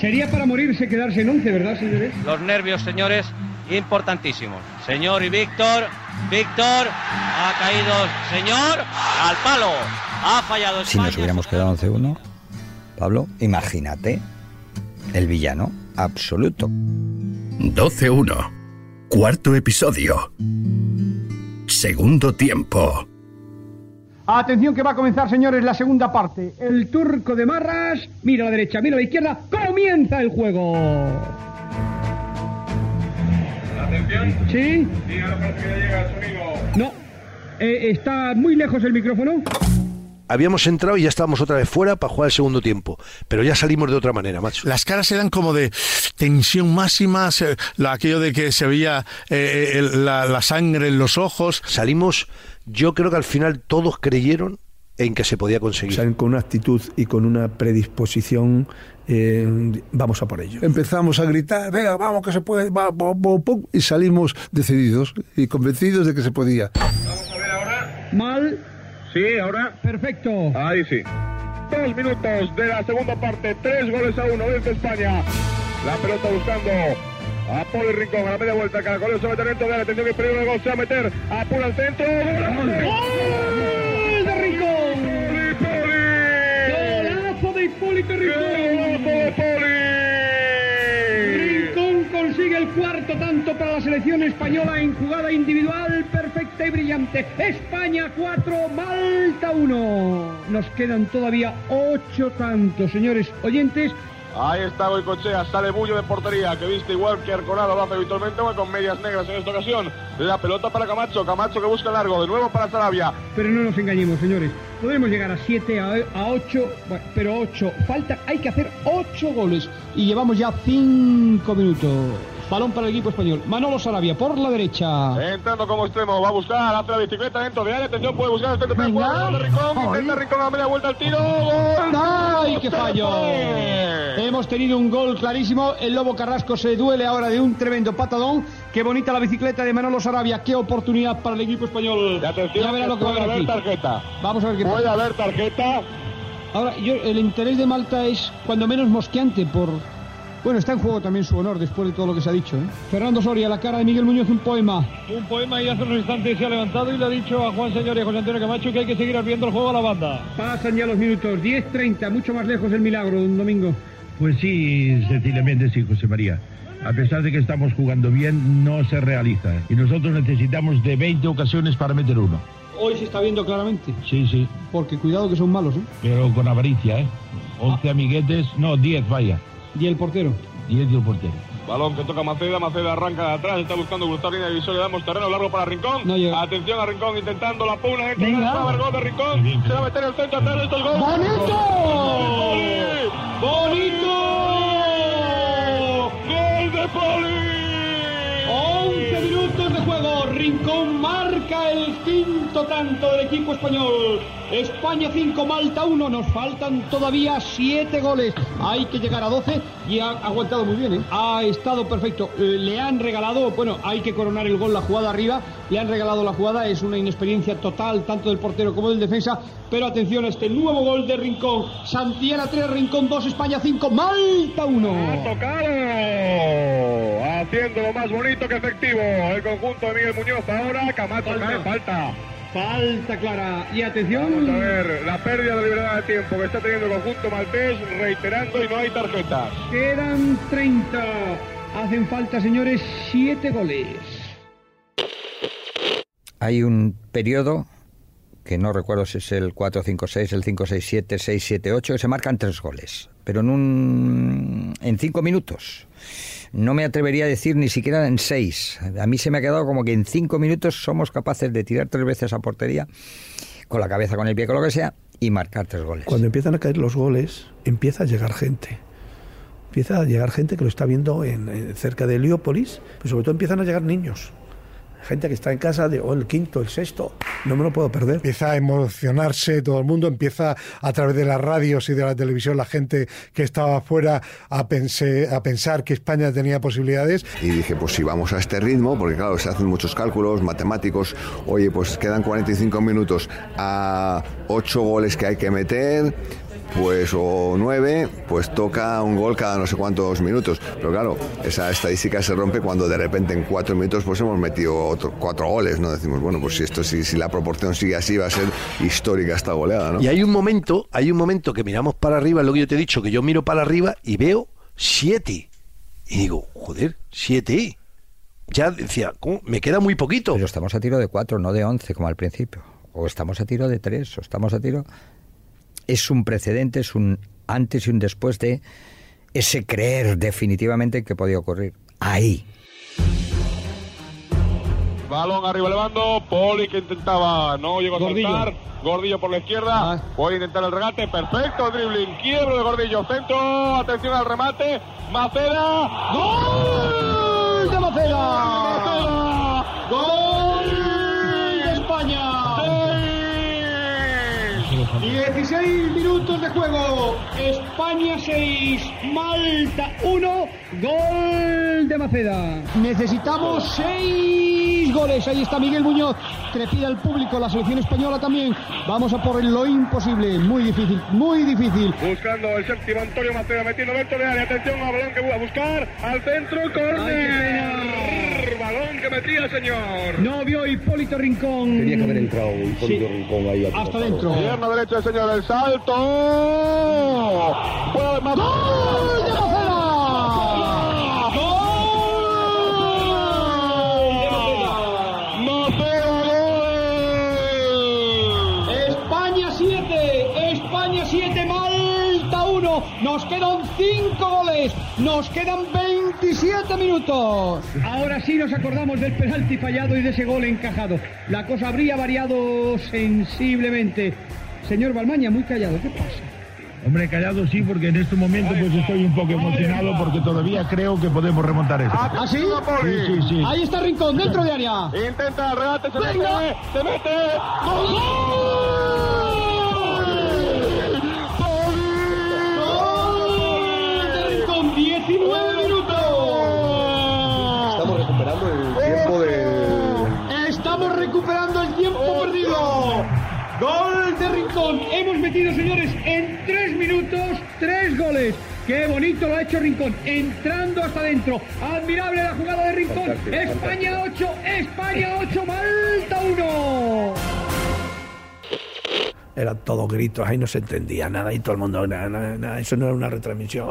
Sería para morirse quedarse en 11, ¿verdad, señores? Los nervios, señores, importantísimos. Señor y Víctor. Víctor ha caído. Señor, al palo. Ha fallado España. Si nos hubiéramos quedado 11-1, Pablo, imagínate el villano absoluto. 12-1. Cuarto episodio. Segundo tiempo. Atención que va a comenzar, señores, la segunda parte. El turco de Marras, mira a la derecha, mira a la izquierda, comienza el juego. ¿Atención? ¿Sí? Sí, ahora parece que ya llega el sonido. No, está muy lejos el micrófono. Habíamos entrado y ya estábamos otra vez fuera para jugar el segundo tiempo. Pero ya salimos de otra manera, macho. Las caras eran como de tensión máxima, aquello de que se veía la sangre en los ojos. Salimos, yo creo que al final todos creyeron en que se podía conseguir. Salen con una actitud y con una predisposición, vamos a por ello. Empezamos a gritar, venga, vamos que se puede, va, va, va, pum, y salimos decididos y convencidos de que se podía. Vamos a ver ahora. Mal. Sí, ahora. Perfecto. Ahí sí. 2 minutos de la segunda parte. 3-1 desde España. La pelota buscando a Poli Rincón. A la media vuelta. Caracoleo se va a tener toda la atención. Que peligro de gol. Se va a meter. Apura al centro. ¡Gol! ¡Gol de Rincón! ¡Poli, Poli! ¡Golazo de Hipólito Rincón! ¡Golazo de Poli! Rincón consigue el cuarto tanto para la selección española en jugada individual. Perfecta y brillante. España 4, Malta 1. Nos quedan todavía 8 tantos, señores oyentes. Ahí está Goicochea, sale Bullo de portería, que viste igual que Arconado lo hace habitualmente, va con medias negras en esta ocasión. La pelota para Camacho, Camacho que busca largo, de nuevo para Sarabia. Pero no nos engañemos, señores, podremos llegar a 7, a 8, pero 8, falta, hay que hacer 8 goles y llevamos ya 5 minutos. Balón para el equipo español. Manolo Sarabia por la derecha. Entrando como extremo. Va a buscar. Hace la bicicleta dentro de área. Atención, puede buscar. El centro de Rincón. Intenta Rincón a media vuelta al tiro. ¡Gol! ¡Ay, qué fallo! Hemos tenido un gol clarísimo. El Lobo Carrasco se duele ahora de un tremendo patadón. Qué bonita la bicicleta de Manolo Sarabia. Qué oportunidad para el equipo español. Ya verá lo que va a haber aquí. Tarjeta. Vamos a ver qué pasa. Puede haber tarjeta. Ahora, el interés de Malta es cuando menos mosqueante por... Bueno, está en juego también su honor después de todo lo que se ha dicho, ¿eh? Fernando Soria, la cara de Miguel Muñoz, un poema. Un poema y hace unos instantes se ha levantado y le ha dicho a Juan Señor y a José Antonio Camacho que hay que seguir abriendo el juego a la banda. Pasan ya los minutos, 10:30, mucho más lejos el milagro, un domingo. Pues sí, sencillamente sí, José María. A pesar de que estamos jugando bien, no se realiza. Y nosotros necesitamos de 20 ocasiones para meter uno. Hoy se está viendo claramente. Sí, sí. Porque cuidado que son malos, ¿eh? Pero con avaricia, ¿eh? 11 amiguetes, no, 10, vaya. ¿Y el portero? Y el portero. Balón que toca Maceda, Maceda arranca de atrás, está buscando cruzar línea divisoria, damos terreno largo para Rincón. No llega. Atención a Rincón intentando la pugna, entra el gol de Rincón, se va a meter el centro atrás, esto es gol. ¡Bonito! ¡Bonito! ¡Gol de Poli! 11 minutos de juego, Rincón marca el quinto tanto del equipo español. España 5, Malta 1, nos faltan todavía 7 goles, hay que llegar a 12 y ha aguantado muy bien, ¿eh? Ha estado perfecto, le han regalado, bueno, hay que coronar el gol, la jugada arriba, le han regalado la jugada, es una inexperiencia total tanto del portero como del defensa, pero atención a este nuevo gol de Rincón. Santillana 3, Rincón 2, España 5, Malta 1. Ha tocado, haciendo lo más bonito que efectivo el conjunto de Miguel Muñoz. Ahora Camacho cae, falta. Falta clara. Y atención. Vamos a ver la pérdida de libertad de tiempo que está teniendo el conjunto maltés, reiterando, y no hay tarjetas. Quedan 30. Hacen falta, señores, 7 goles. Hay un periodo que no recuerdo si es el 4-5-6, el 5-6-7, 6-7-8, que se marcan 3 goles, pero en 5 minutos. No me atrevería a decir ni siquiera en 6. A mí se me ha quedado como que en 5 minutos somos capaces de tirar 3 veces a portería, con la cabeza, con el pie, con lo que sea, y marcar 3 goles. Cuando empiezan a caer los goles, empieza a llegar gente. Empieza a llegar gente que lo está viendo cerca de Heliópolis, pero sobre todo empiezan a llegar niños. Gente que está en casa, de el quinto, el sexto, no me lo puedo perder. Empieza a emocionarse todo el mundo, empieza a través de las radios y de la televisión la gente que estaba afuera a pensar que España tenía posibilidades. Y dije, pues si vamos a este ritmo, porque claro, se hacen muchos cálculos matemáticos, oye, pues quedan 45 minutos a 8 goles que hay que meter... pues o 9, pues toca un gol cada no sé cuántos minutos. Pero claro, esa estadística se rompe cuando de repente en 4 minutos pues hemos metido otro, 4 goles, ¿no? Decimos, bueno, pues si la proporción sigue así va a ser histórica esta goleada, ¿no? Y hay un momento que miramos para arriba, es lo que yo te he dicho, que yo miro para arriba y veo 7. Y digo, joder, 7. Ya decía, ¿cómo? Me queda muy poquito. Pero estamos a tiro de 4, no de 11 como al principio. O estamos a tiro de 3, o estamos a tiro... Es un precedente, es un antes y un después de ese creer definitivamente que podía ocurrir. Ahí. Balón arriba elevando, Poli que intentaba, no llegó a saltar. Gordillo por la izquierda, puede intentar el regate, perfecto, dribbling, quiebro de Gordillo, centro, atención al remate, Maceda, ¡gol de Maceda! ¡Gol de España! 16 minutos de juego, España 6, Malta 1, gol de Maceda. Necesitamos 6 goles, ahí está Miguel Muñoz, trepida el público, la selección española también. Vamos a por lo imposible, muy difícil, muy difícil. Buscando el séptimo, Antonio Maceda metiendo dentro de área, atención a balón que va a buscar, al centro, córner. Balón que metía, señor. No vio Hipólito Rincón. Tenía que haber entrado Hipólito Rincón ahí. Hasta dentro. Pierna derecha del señor, el salto. ¡Fuera de Maceda! ¡Gol de Maceda! ¡Gol! ¡Maceda, gol! España 7, España 7, Malta 1. Nos quedan 5 goles. Nos quedan 27 minutos. Ahora sí nos acordamos del penalti fallado y de ese gol encajado. La cosa habría variado sensiblemente. Señor Balmaña, muy callado, ¿qué pasa? Hombre, callado sí, porque en este momento pues estoy un poco emocionado porque todavía creo que podemos remontar esto. ¿Así? Sí. Ahí está Rincón, dentro de área. Intenta el regate, se mete, se mete. ¡Gol! Gol de Rincón. Hemos metido, señores, en 3 minutos 3 goles. Qué bonito lo ha hecho Rincón, entrando hasta adentro. Admirable la jugada de Rincón. Fantástico, España fantástico. 8, España 8, Malta 1. Eran todos gritos, ahí no se entendía nada y todo el mundo, nada. Eso no era una retransmisión.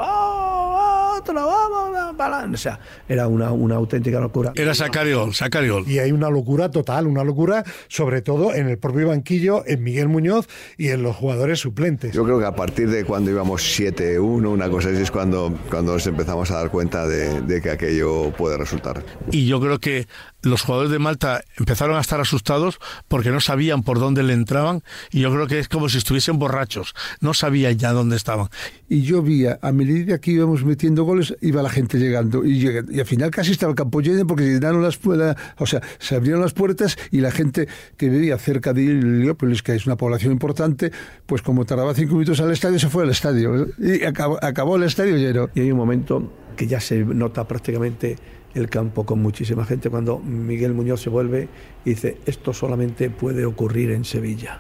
Vamos, balanza. Era una auténtica locura. Era sacar y gol, sacar y gol. Y hay una locura total, una locura, sobre todo en el propio banquillo, en Miguel Muñoz y en los jugadores suplentes. Yo creo que a partir de cuando íbamos 7-1, una cosa así, es cuando nos empezamos a dar cuenta de que aquello puede resultar. Y yo creo que los jugadores de Malta empezaron a estar asustados porque no sabían por dónde le entraban, y yo creo que es como si estuviesen borrachos, no sabían ya dónde estaban. Y yo vi, a medida que íbamos metiendo goles, iba la gente llegando y al final casi estaba el campo lleno porque llenaron se abrieron las puertas, y la gente que vivía cerca de Heliópolis, que es una población importante, pues como tardaba 5 minutos al estadio, se fue al estadio y acabó el estadio lleno. Y hay un momento que ya se nota prácticamente el campo con muchísima gente, cuando Miguel Muñoz se vuelve y dice: esto solamente puede ocurrir en Sevilla.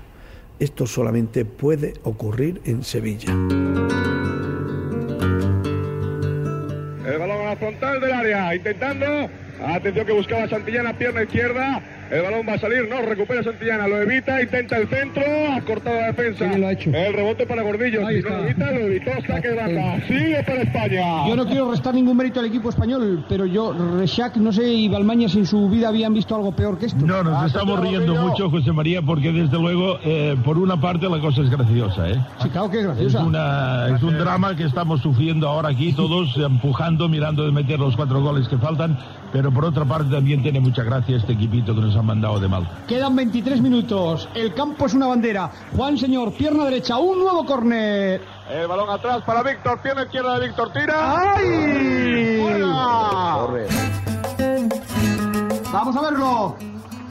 Esto solamente puede ocurrir en Sevilla. El balón a la frontal del área, intentando, atención que buscaba Santillana, pierna izquierda, el balón va a salir, no, recupera Santillana, lo evita, intenta el centro, ha cortado la defensa, el rebote para Gordillo, si no lo evitó, saque de banda, sigue para España. Yo no quiero restar ningún mérito al equipo español, pero yo, Rexach, no sé, y Balmaña, si en su vida habían visto algo peor que esto. No, nos estamos riendo mucho, José María, porque desde luego, por una parte la cosa es graciosa, ¿eh? Sí, claro que es graciosa. Es un drama que estamos sufriendo ahora aquí todos, empujando, mirando de meter los 4 goles que faltan, pero por otra parte también tiene mucha gracia este equipito que nos han mandado de mal. Quedan 23 minutos, el campo es una bandera. Juan Señor, pierna derecha, un nuevo córner. El balón atrás para Víctor, pierna izquierda de Víctor, tira. ¡Ay! ¡Corre! Vamos a verlo.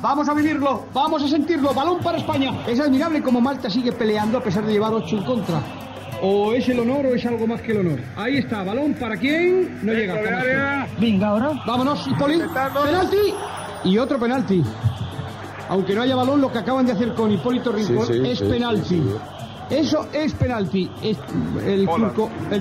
Vamos a vivirlo, vamos a sentirlo. Balón para España. Es admirable como Malta sigue peleando a pesar de llevar 8 en contra. ¿O es el honor o es algo más que el honor? Ahí está, balón para quién. No llega. Venga, ahora. Vámonos, Hipólito. Penalti. Y otro penalti. Aunque no haya balón, lo que acaban de hacer con Hipólito Rincón es penalti. Sí. Eso es penalti. El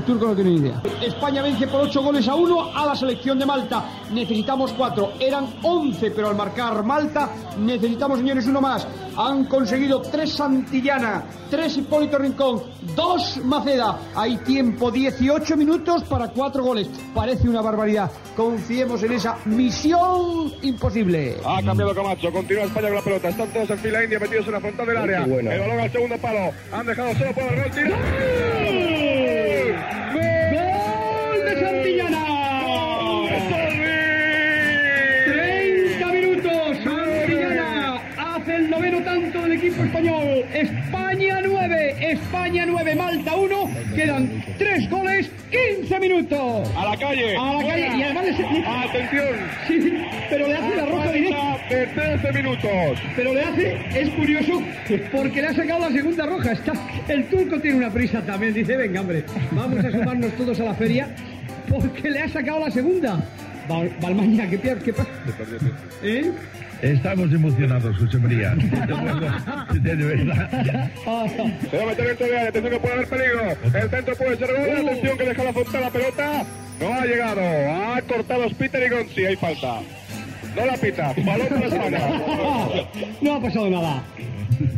turco no tiene ni idea. España vence por 8-1 a la selección de Malta. Necesitamos 4. Eran 11, pero al marcar Malta necesitamos, señores, uno más. Han conseguido 3 Santillana, 3 Hipólito Rincón, 2 Maceda. Hay tiempo, 18 minutos para 4 goles. Parece una barbaridad. Confiemos en esa misión imposible. Ha cambiado Camacho. Continúa España con la pelota. Están todos en fila india metidos en la frontal del área. Bueno. El balón al segundo palo. Han dejado solo por el gol. ¡Tiro! ¡Gol! ¡Gol de Santillana! El noveno tanto del equipo español. España 9, España 9, Malta 1. Quedan 3 goles, 15 minutos. A la calle. A la calle. Y además atención. Sí, pero le hace la roja directa. 13 minutos. Pero le hace, es curioso, porque le ha sacado la segunda roja. Está, el turco tiene una prisa también. Dice, venga, hombre, vamos a sumarnos todos a la feria, porque le ha sacado la segunda. Balmaña, ¿qué pasa? ¿Eh? Estamos emocionados, José María. De verdad. Se va a meter dentro de área, atención que puede haber peligro. El centro puede ser gol, atención que deja la frontal la pelota. No ha llegado, ha cortado Spiter y Gonzi, hay falta. No la pita, balón para España. No ha pasado nada.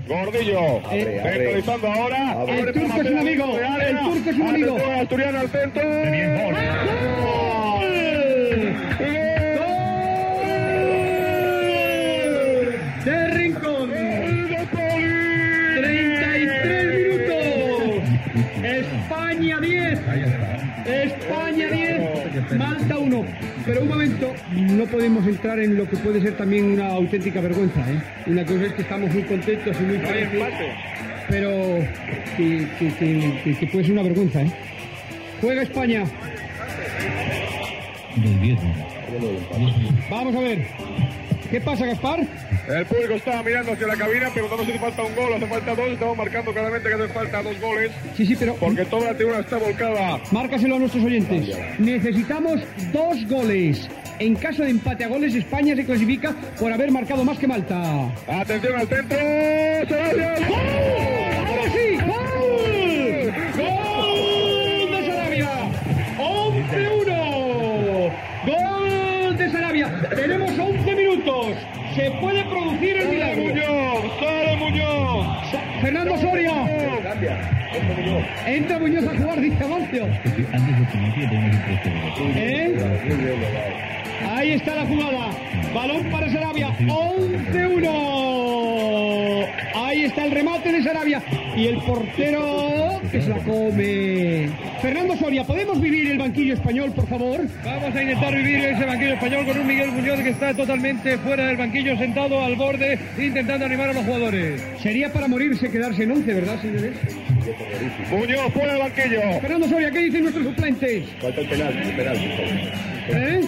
Gordillo, centralizando ahora. El turco es un amigo, el turco es un amigo. Asturiano al centro. De Rincón, 33 minutos, España 10, España 10, Malta 1, pero un momento, no podemos entrar en lo que puede ser también una auténtica vergüenza, ¿eh? Una cosa es que estamos muy contentos y muy felices, pero que puede ser una vergüenza, ¿eh? Juega España. Vamos a ver. ¿Qué pasa, Gaspar? El público estaba mirando hacia la cabina, preguntando si falta un gol, hace falta 2, estamos marcando claramente que hace falta 2 goles. Sí, sí, pero... porque toda la tribuna está volcada. Márcaselo a nuestros oyentes. Necesitamos 2 goles. En caso de empate a goles, España se clasifica por haber marcado más que Malta. Atención al centro. ¡Sarabia! ¡Gol! ¡Ahora sí! ¡Gol! ¡Gol de Sarabia! 11-1. ¡Gol de Sarabia! Tenemos 11 minutos. Se puede producir el milagro. Sale Muñoz. Fernando Soria. Entra Muñoz a jugar, dice Amancio. Ahí está la jugada. Balón para Sarabia. 11-1. Ahí está el remate de Sarabia. Y el portero que se la come. Fernando Soria, ¿podemos vivir el banquillo español, por favor? Vamos a intentar vivir ese banquillo español con un Miguel Muñoz que está totalmente fuera del banquillo, sentado al borde, intentando animar a los jugadores. Sería para morirse quedarse en 11, ¿verdad, señores? Muñoz, fuera del banquillo. Fernando Soria, ¿qué dicen nuestros suplentes? Falta el penalti, ¿eh?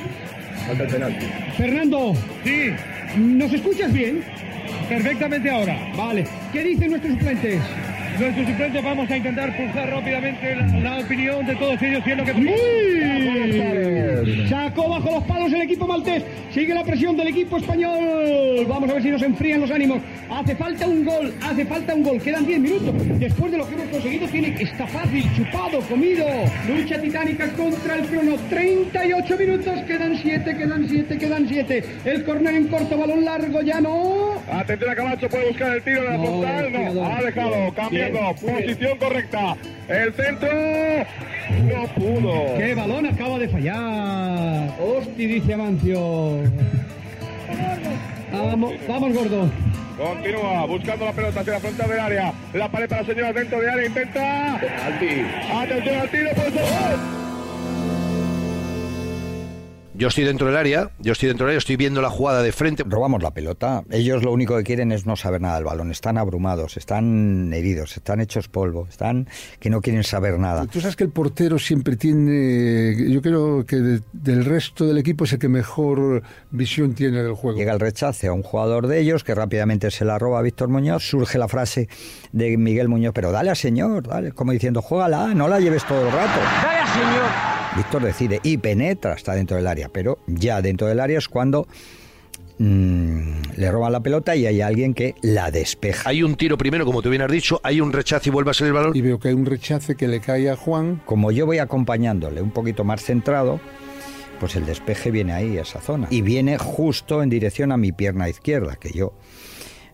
Falta el penalti. Fernando. Sí. ¿Nos escuchas bien? Perfectamente ahora. Vale. ¿Qué dicen nuestros suplentes? Nuestros suplentes vamos a intentar pulsar rápidamente la opinión de todos ellos. Si es lo que... Sacó bajo los palos el equipo maltés. Sigue la presión del equipo español. Vamos a ver si nos enfrían los ánimos. Hace falta un gol, hace falta un gol. Quedan 10 minutos. Después de lo que hemos conseguido, tiene que estar fácil, chupado, comido. Lucha titánica contra el crono. 38 minutos. Quedan 7, quedan 7, quedan 7. El córner en corto, balón largo, ya no. Atención a Camacho, puede buscar el tiro de la frontal. No, ha dejado, cambiando, posición correcta. El centro no pudo. ¡Qué balón acaba de fallar! ¡Hosti!, dice Amancio. Vamos, vamos, gordo. Continúa buscando la pelota hacia la frontal del área. La pared para la señora dentro de área. Intenta. Atención al tiro, por favor. Yo estoy dentro del área, estoy viendo la jugada de frente. Robamos la pelota. Ellos lo único que quieren es no saber nada del balón. Están abrumados, están heridos, están hechos polvo, están que no quieren saber nada. Tú sabes que el portero siempre tiene... Yo creo que del resto del equipo es el que mejor visión tiene del juego. Llega el rechace a un jugador de ellos que rápidamente se la roba a Víctor Muñoz. Surge la frase de Miguel Muñoz, pero dale a señor, dale, como diciendo, juégala, no la lleves todo el rato. Dale a señor. Víctor decide y penetra hasta dentro del área, pero ya dentro del área es cuando le roban la pelota y hay alguien que la despeja. Hay un tiro primero, como tú bien has dicho, hay un rechazo y vuelve a ser el balón. Y veo que hay un rechazo que le cae a Juan. Como yo voy acompañándole un poquito más centrado, pues el despeje viene ahí, a esa zona. Y viene justo en dirección a mi pierna izquierda, que yo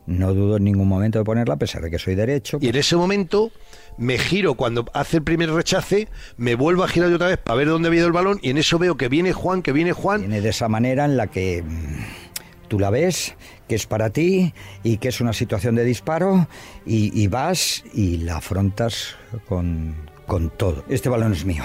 no dudo en ningún momento de ponerla, a pesar de que soy derecho. Y en ese momento me giro, cuando hace el primer rechace, me vuelvo a girar yo otra vez para ver dónde ha ido el balón, y en eso veo que viene Juan, Viene de esa manera en la que tú la ves, que es para ti y que es una situación de disparo, y vas y la afrontas con todo. Este balón es mío,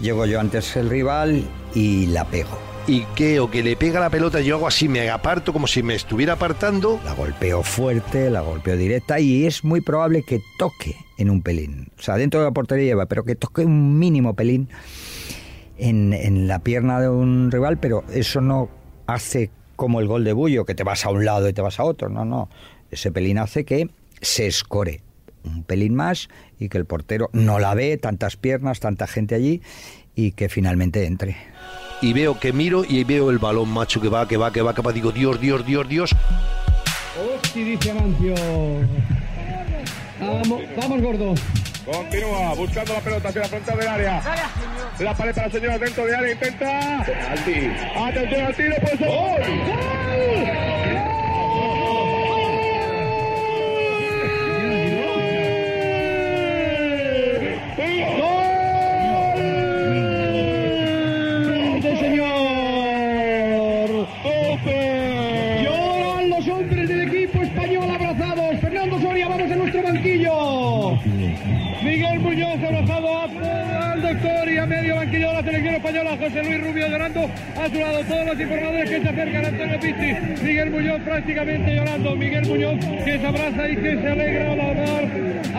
llego yo antes el rival y la pego. Y creo que le pega la pelota, yo hago así, me aparto como si me estuviera apartando. La golpeo fuerte, la golpeo directa y es muy probable que toque en un pelín. O sea, dentro de la portería lleva, pero que toque un mínimo pelín en la pierna de un rival, pero eso no hace como el gol de Bullo, que te vas a un lado y te vas a otro. No, no. Ese pelín hace que se escore un pelín más y que el portero no la ve, tantas piernas, tanta gente allí, y que finalmente entre. Y veo que miro y veo el balón, macho, que va, digo, Dios. ¡Hosti, dice Amancio! Vamos, gordo. Continúa, buscando la pelota hacia la frontal del área. La pared para el señor dentro del área, intenta. Atención al tiro, pues ¡gol! Miguel Muñoz abrazado al doctor y a medio banquillo de la selección española, José Luis Rubio llorando a su lado, todos los informadores que se acercan a Antonio Pizzi, Miguel Muñoz prácticamente llorando, Miguel Muñoz que se abraza y que se alegra a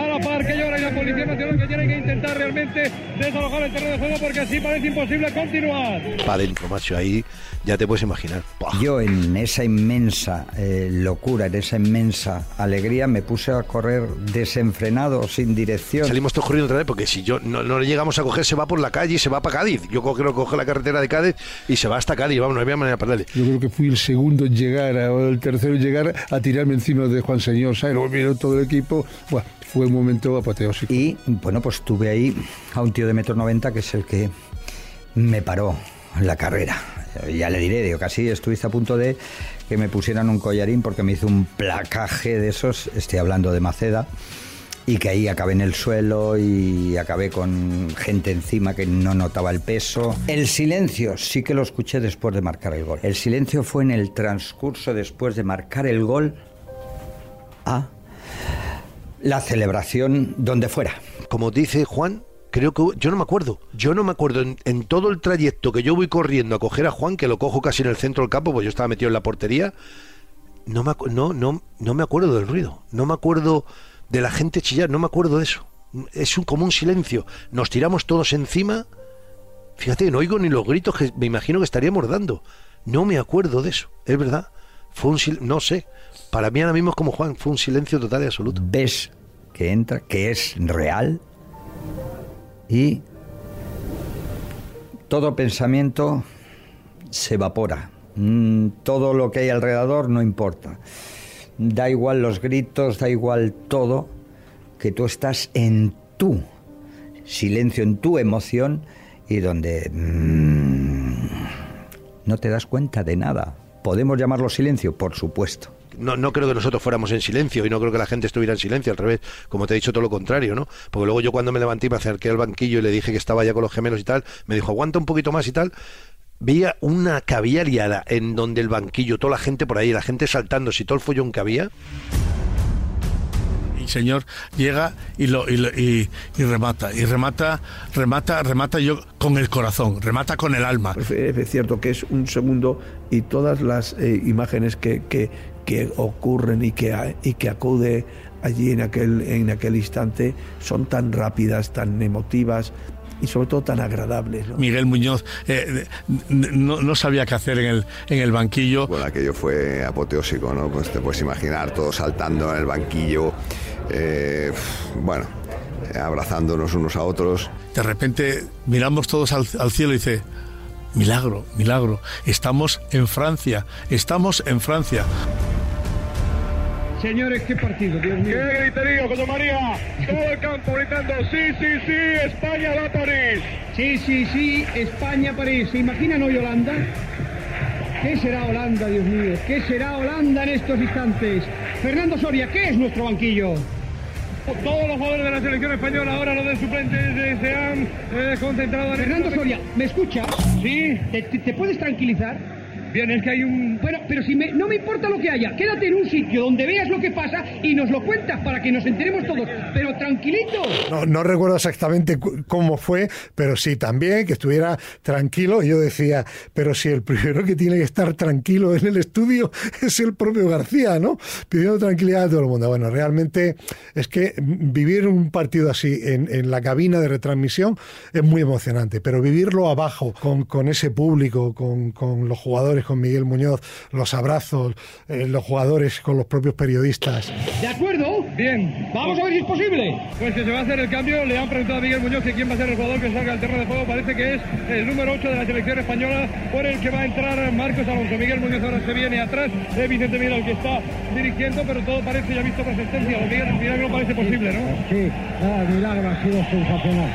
la par que llora, y la Policía Nacional que tiene que intentar realmente desalojar el terreno de juego porque así parece imposible continuar. Para adentro, macho, ahí ya te puedes imaginar. ¡Pah! Yo en esa inmensa locura, en esa inmensa alegría me puse a correr desenfrenado, sin dirección. Salimos todos corriendo otra vez porque si yo no le llegamos a coger, se va por la calle y se va para Cádiz. Yo coge la carretera de Cádiz y se va hasta Cádiz. Vamos, no había manera de pararle. Yo creo que fui el segundo en llegar o el tercero en llegar a tirarme encima de Juan Señor, ¿sabes? Luego vino todo el equipo. Buah, fue un momento apoteósico. Y bueno, pues tuve ahí a un tío de 1,90 m que es el que me paró la carrera. Ya le diré, digo, casi estuviste a punto de que me pusieran un collarín porque me hizo un placaje de esos, estoy hablando de Maceda, y que ahí acabé en el suelo y acabé con gente encima que no notaba el peso. El silencio sí que lo escuché después de marcar el gol. El silencio fue en el transcurso después de marcar el gol a la celebración donde fuera. Como dice Juan, creo que yo no me acuerdo en todo el trayecto que yo voy corriendo a coger a Juan, que lo cojo casi en el centro del campo, pues yo estaba metido en la portería, no me acuerdo del ruido, no me acuerdo de la gente chillar, no me acuerdo de eso. Es como un silencio, nos tiramos todos encima, fíjate, no oigo ni los gritos que me imagino que estaríamos dando, no me acuerdo de eso, es verdad, fue un silencio, no sé, para mí ahora mismo es como Juan, fue un silencio total y absoluto. ¿Ves que entra, que es real? Y todo pensamiento se evapora, todo lo que hay alrededor no importa, da igual los gritos, da igual todo, que tú estás en tu silencio, en tu emoción, y donde no te das cuenta de nada. ¿Podemos llamarlo silencio? Por supuesto. No creo que nosotros fuéramos en silencio y no creo que la gente estuviera en silencio, al revés, como te he dicho, todo lo contrario, ¿no? Porque luego yo cuando me levanté y me acerqué al banquillo y le dije que estaba ya con los gemelos y tal, me dijo, aguanta un poquito más y tal, veía una que había liada en donde el banquillo, toda la gente por ahí, la gente saltándose y todo el follón que había. El señor llega y remata yo con el corazón, remata con el alma. Es cierto que es un segundo y todas las imágenes que ocurren y que acude allí en aquel instante son tan rápidas, tan emotivas y sobre todo tan agradables, ¿no? Miguel Muñoz no sabía qué hacer en el banquillo. Bueno, aquello fue apoteósico, ¿no? Pues te puedes imaginar todos saltando en el banquillo, bueno, abrazándonos unos a otros. De repente miramos todos al cielo y dice, Milagro, milagro. Estamos en Francia, estamos en Francia. Señores, qué partido, Dios mío. Qué griterío, José María. Todo el campo gritando, sí, sí, sí, España va a París. Sí, sí, sí, España, París. ¿Se imaginan hoy Holanda? ¿Qué será Holanda, Dios mío? ¿Qué será Holanda en estos instantes? Fernando Soria, ¿qué es nuestro banquillo? Todos los jugadores de la selección española, ahora los de suplentes, se han concentrado en... Fernando Soria, ¿me escuchas? Sí. ¿Te puedes tranquilizar? Bien, es que hay un... Bueno, pero si no me importa lo que haya. Quédate en un sitio donde veas lo que pasa y nos lo cuentas para que nos enteremos todos. Pero tranquilito. No recuerdo exactamente cómo fue, pero sí, también, que estuviera tranquilo. Y yo decía, pero si el primero que tiene que estar tranquilo en el estudio es el propio García, ¿no? Pidiendo tranquilidad a todo el mundo. Bueno, realmente es que vivir un partido así en la cabina de retransmisión es muy emocionante. Pero vivirlo abajo, con ese público, con los jugadores, con Miguel Muñoz, los abrazos, los jugadores con los propios periodistas. ¿De acuerdo? Bien. Vamos a ver si es posible. Pues que se va a hacer el cambio. Le han preguntado a Miguel Muñoz que quién va a ser el jugador que salga al terreno de juego. Parece que es el número 8 de la selección española, por el que va a entrar Marcos Alonso. Miguel Muñoz ahora se viene atrás de Vicente Miró, el que está dirigiendo, pero todo parece, ya ha visto resistencia. Miguel, milagro parece posible, ¿no? Sí, el milagro ha sido sensacional.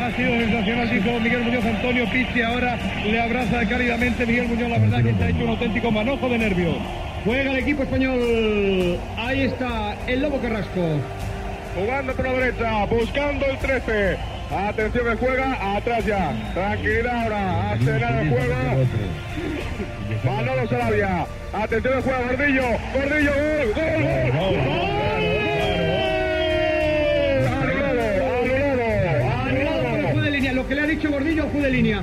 Ha sido sensacional, dijo Miguel Muñoz. Antonio Pizzi ahora le abraza cálidamente. Miguel Muñoz, la verdad, que se ha hecho un auténtico manojo de nervios. Juega el equipo español. Ahí está el Lobo Carrasco. Jugando por la derecha, buscando el 13. Atención que juega, atrás ya. Tranquilidad ahora, acelerar el juego. Manolo Sarabia. Atención que juega Gordillo. Gordillo, gol, gol, gol. Lo que le ha dicho Gordillo, juez de línea.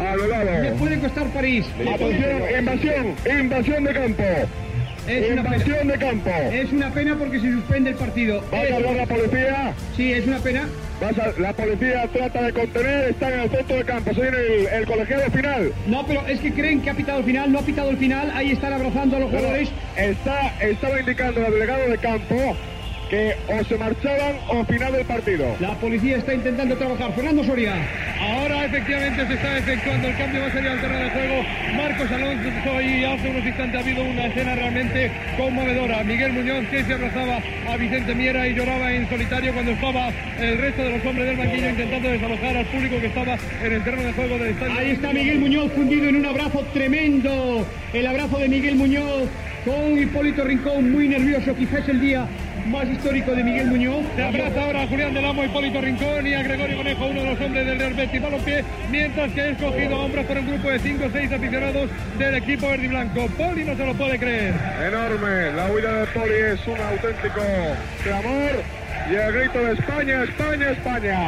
Le puede costar París. Atención, invasión, invasión de campo. Es invasión de campo. Es una pena porque se suspende el partido. ¿Va a hablar la policía? Sí, es una pena. La policía trata de contener, está en el centro de campo, se viene el colegiado final. No, pero es que creen que ha pitado el final, no ha pitado el final, ahí están abrazando a los jugadores. Estaba indicando el delegado de campo que o se marchaban o final del partido. La policía está intentando trabajar. Fernando Soria. Ahora efectivamente se está efectuando el cambio, va a salir al terreno de juego Marcos Alonso, y hace unos instantes ha habido una escena realmente conmovedora. Miguel Muñoz, que se abrazaba a Vicente Miera y lloraba en solitario cuando estaba el resto de los hombres del banquillo intentando desalojar al público que estaba en el terreno de juego del estadio. Ahí está Miguel Muñoz fundido en un abrazo tremendo. El abrazo de Miguel Muñoz con Hipólito Rincón, muy nervioso, quizás el día más histórico de Miguel Muñoz. Se abraza ahora a Julián del Amo, Hipólito Rincón y a Gregorio Conejo, uno de los hombres del Real Betis Balompié, mientras que es cogido a hombros por un grupo de 5 o 6 aficionados del equipo verde y blanco. Poli no se lo puede creer. Enorme, la huida de Poli es un auténtico clamor y el grito de España, España, España.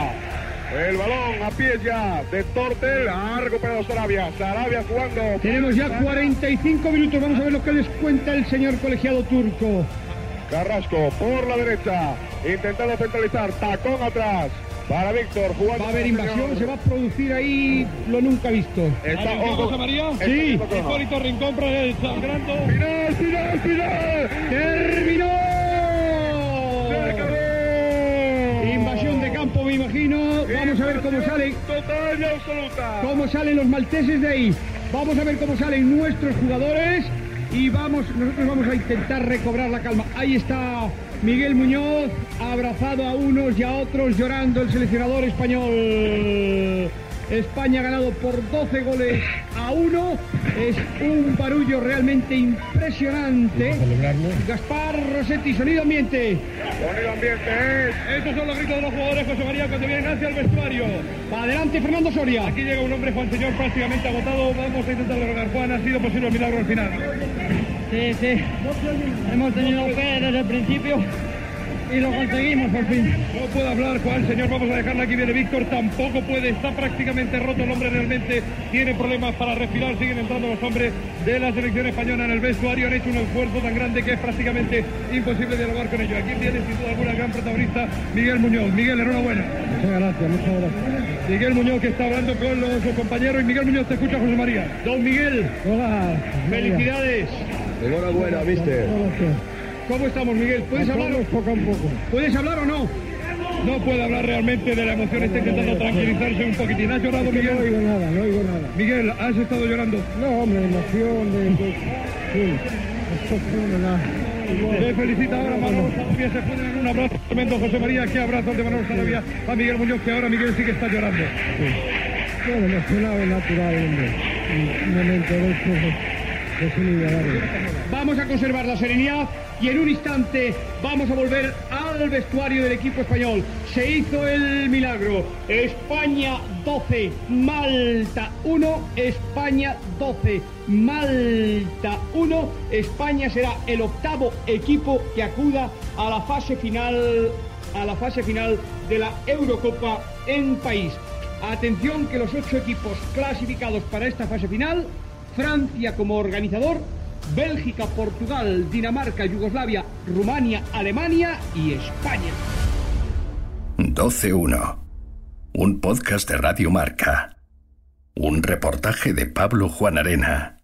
El balón a pies ya de Tortel, ha recuperado Sarabia. Sarabia jugando. Tenemos ya 45 minutos, vamos a ver lo que les cuenta el señor colegiado turco. Carrasco por la derecha, intentando centralizar, tacón atrás para Víctor. Jugando. Va a haber invasión, se va a producir ahí lo nunca visto. ¿Está José María? Sí. Hipólito Rincón sangrando. ¡Final, final, final! ¡Terminó! ¡Se acabó! Invasión de campo, me imagino. Vamos a ver cómo salen. Total y absoluta. Cómo salen los malteses de ahí. Vamos a ver cómo salen nuestros jugadores. Y nosotros vamos a intentar recobrar la calma. Ahí está Miguel Muñoz, abrazado a unos y a otros, llorando el seleccionador español. España ha ganado por 12 goles a 1. Es un barullo realmente impresionante. Gaspar Rossetti, sonido ambiente. Sonido ambiente, ¿eh? Estos son los gritos de los jugadores, José María, cuando vienen hacia el vestuario. Adelante, Fernando Soria. Aquí llega un hombre, Juan Señor, prácticamente agotado. Vamos a intentar lograr. Juan, ha sido posible el milagro al final. Sí, sí. Hemos tenido fe desde el principio y lo conseguimos por fin. No puede hablar Juan Señor, vamos a dejarla aquí, viene Víctor, tampoco puede, está prácticamente roto el hombre, realmente tiene problemas para respirar. Siguen entrando los hombres de la selección española en el vestuario, han hecho un esfuerzo tan grande que es prácticamente imposible dialogar con ellos. Aquí tiene sin duda alguna gran protagonista Miguel Muñoz. Miguel, enhorabuena. Muchas gracias, muchas gracias. Miguel Muñoz, que está hablando con los compañeros, y Miguel Muñoz, te escucha José María. Don Miguel, hola, felicidades. Enhorabuena, mister. ¿Cómo estamos, Miguel? ¿Puedes hablar? Poco a poco. ¿Puedes hablar o no? no puede hablar realmente de la emoción, está intentando tranquilizarse un poquitín. ¿Has llorado, Miguel? No oigo nada, no oigo nada. Miguel, ¿has estado llorando? No, hombre, emoción Te felicita ahora Manolo Sarabia, se pone en un abrazo tremendo. José María, qué abrazo de Manolo Sarabia a Miguel Muñoz, que ahora Miguel sí que está llorando. Sí. Bueno, emocionado es natural, hombre. No me interesa. Vamos a conservar la serenidad y en un instante vamos a volver al vestuario del equipo español. Se hizo el milagro. España 12, Malta 1, España 12, Malta 1. España será el octavo equipo que acuda a la fase final, de la Eurocopa en país. Atención que los 8 equipos clasificados para esta fase final: Francia como organizador, Bélgica, Portugal, Dinamarca, Yugoslavia, Rumania, Alemania y España. 12-1. Un podcast de Radio Marca. Un reportaje de Pablo Juan Arena.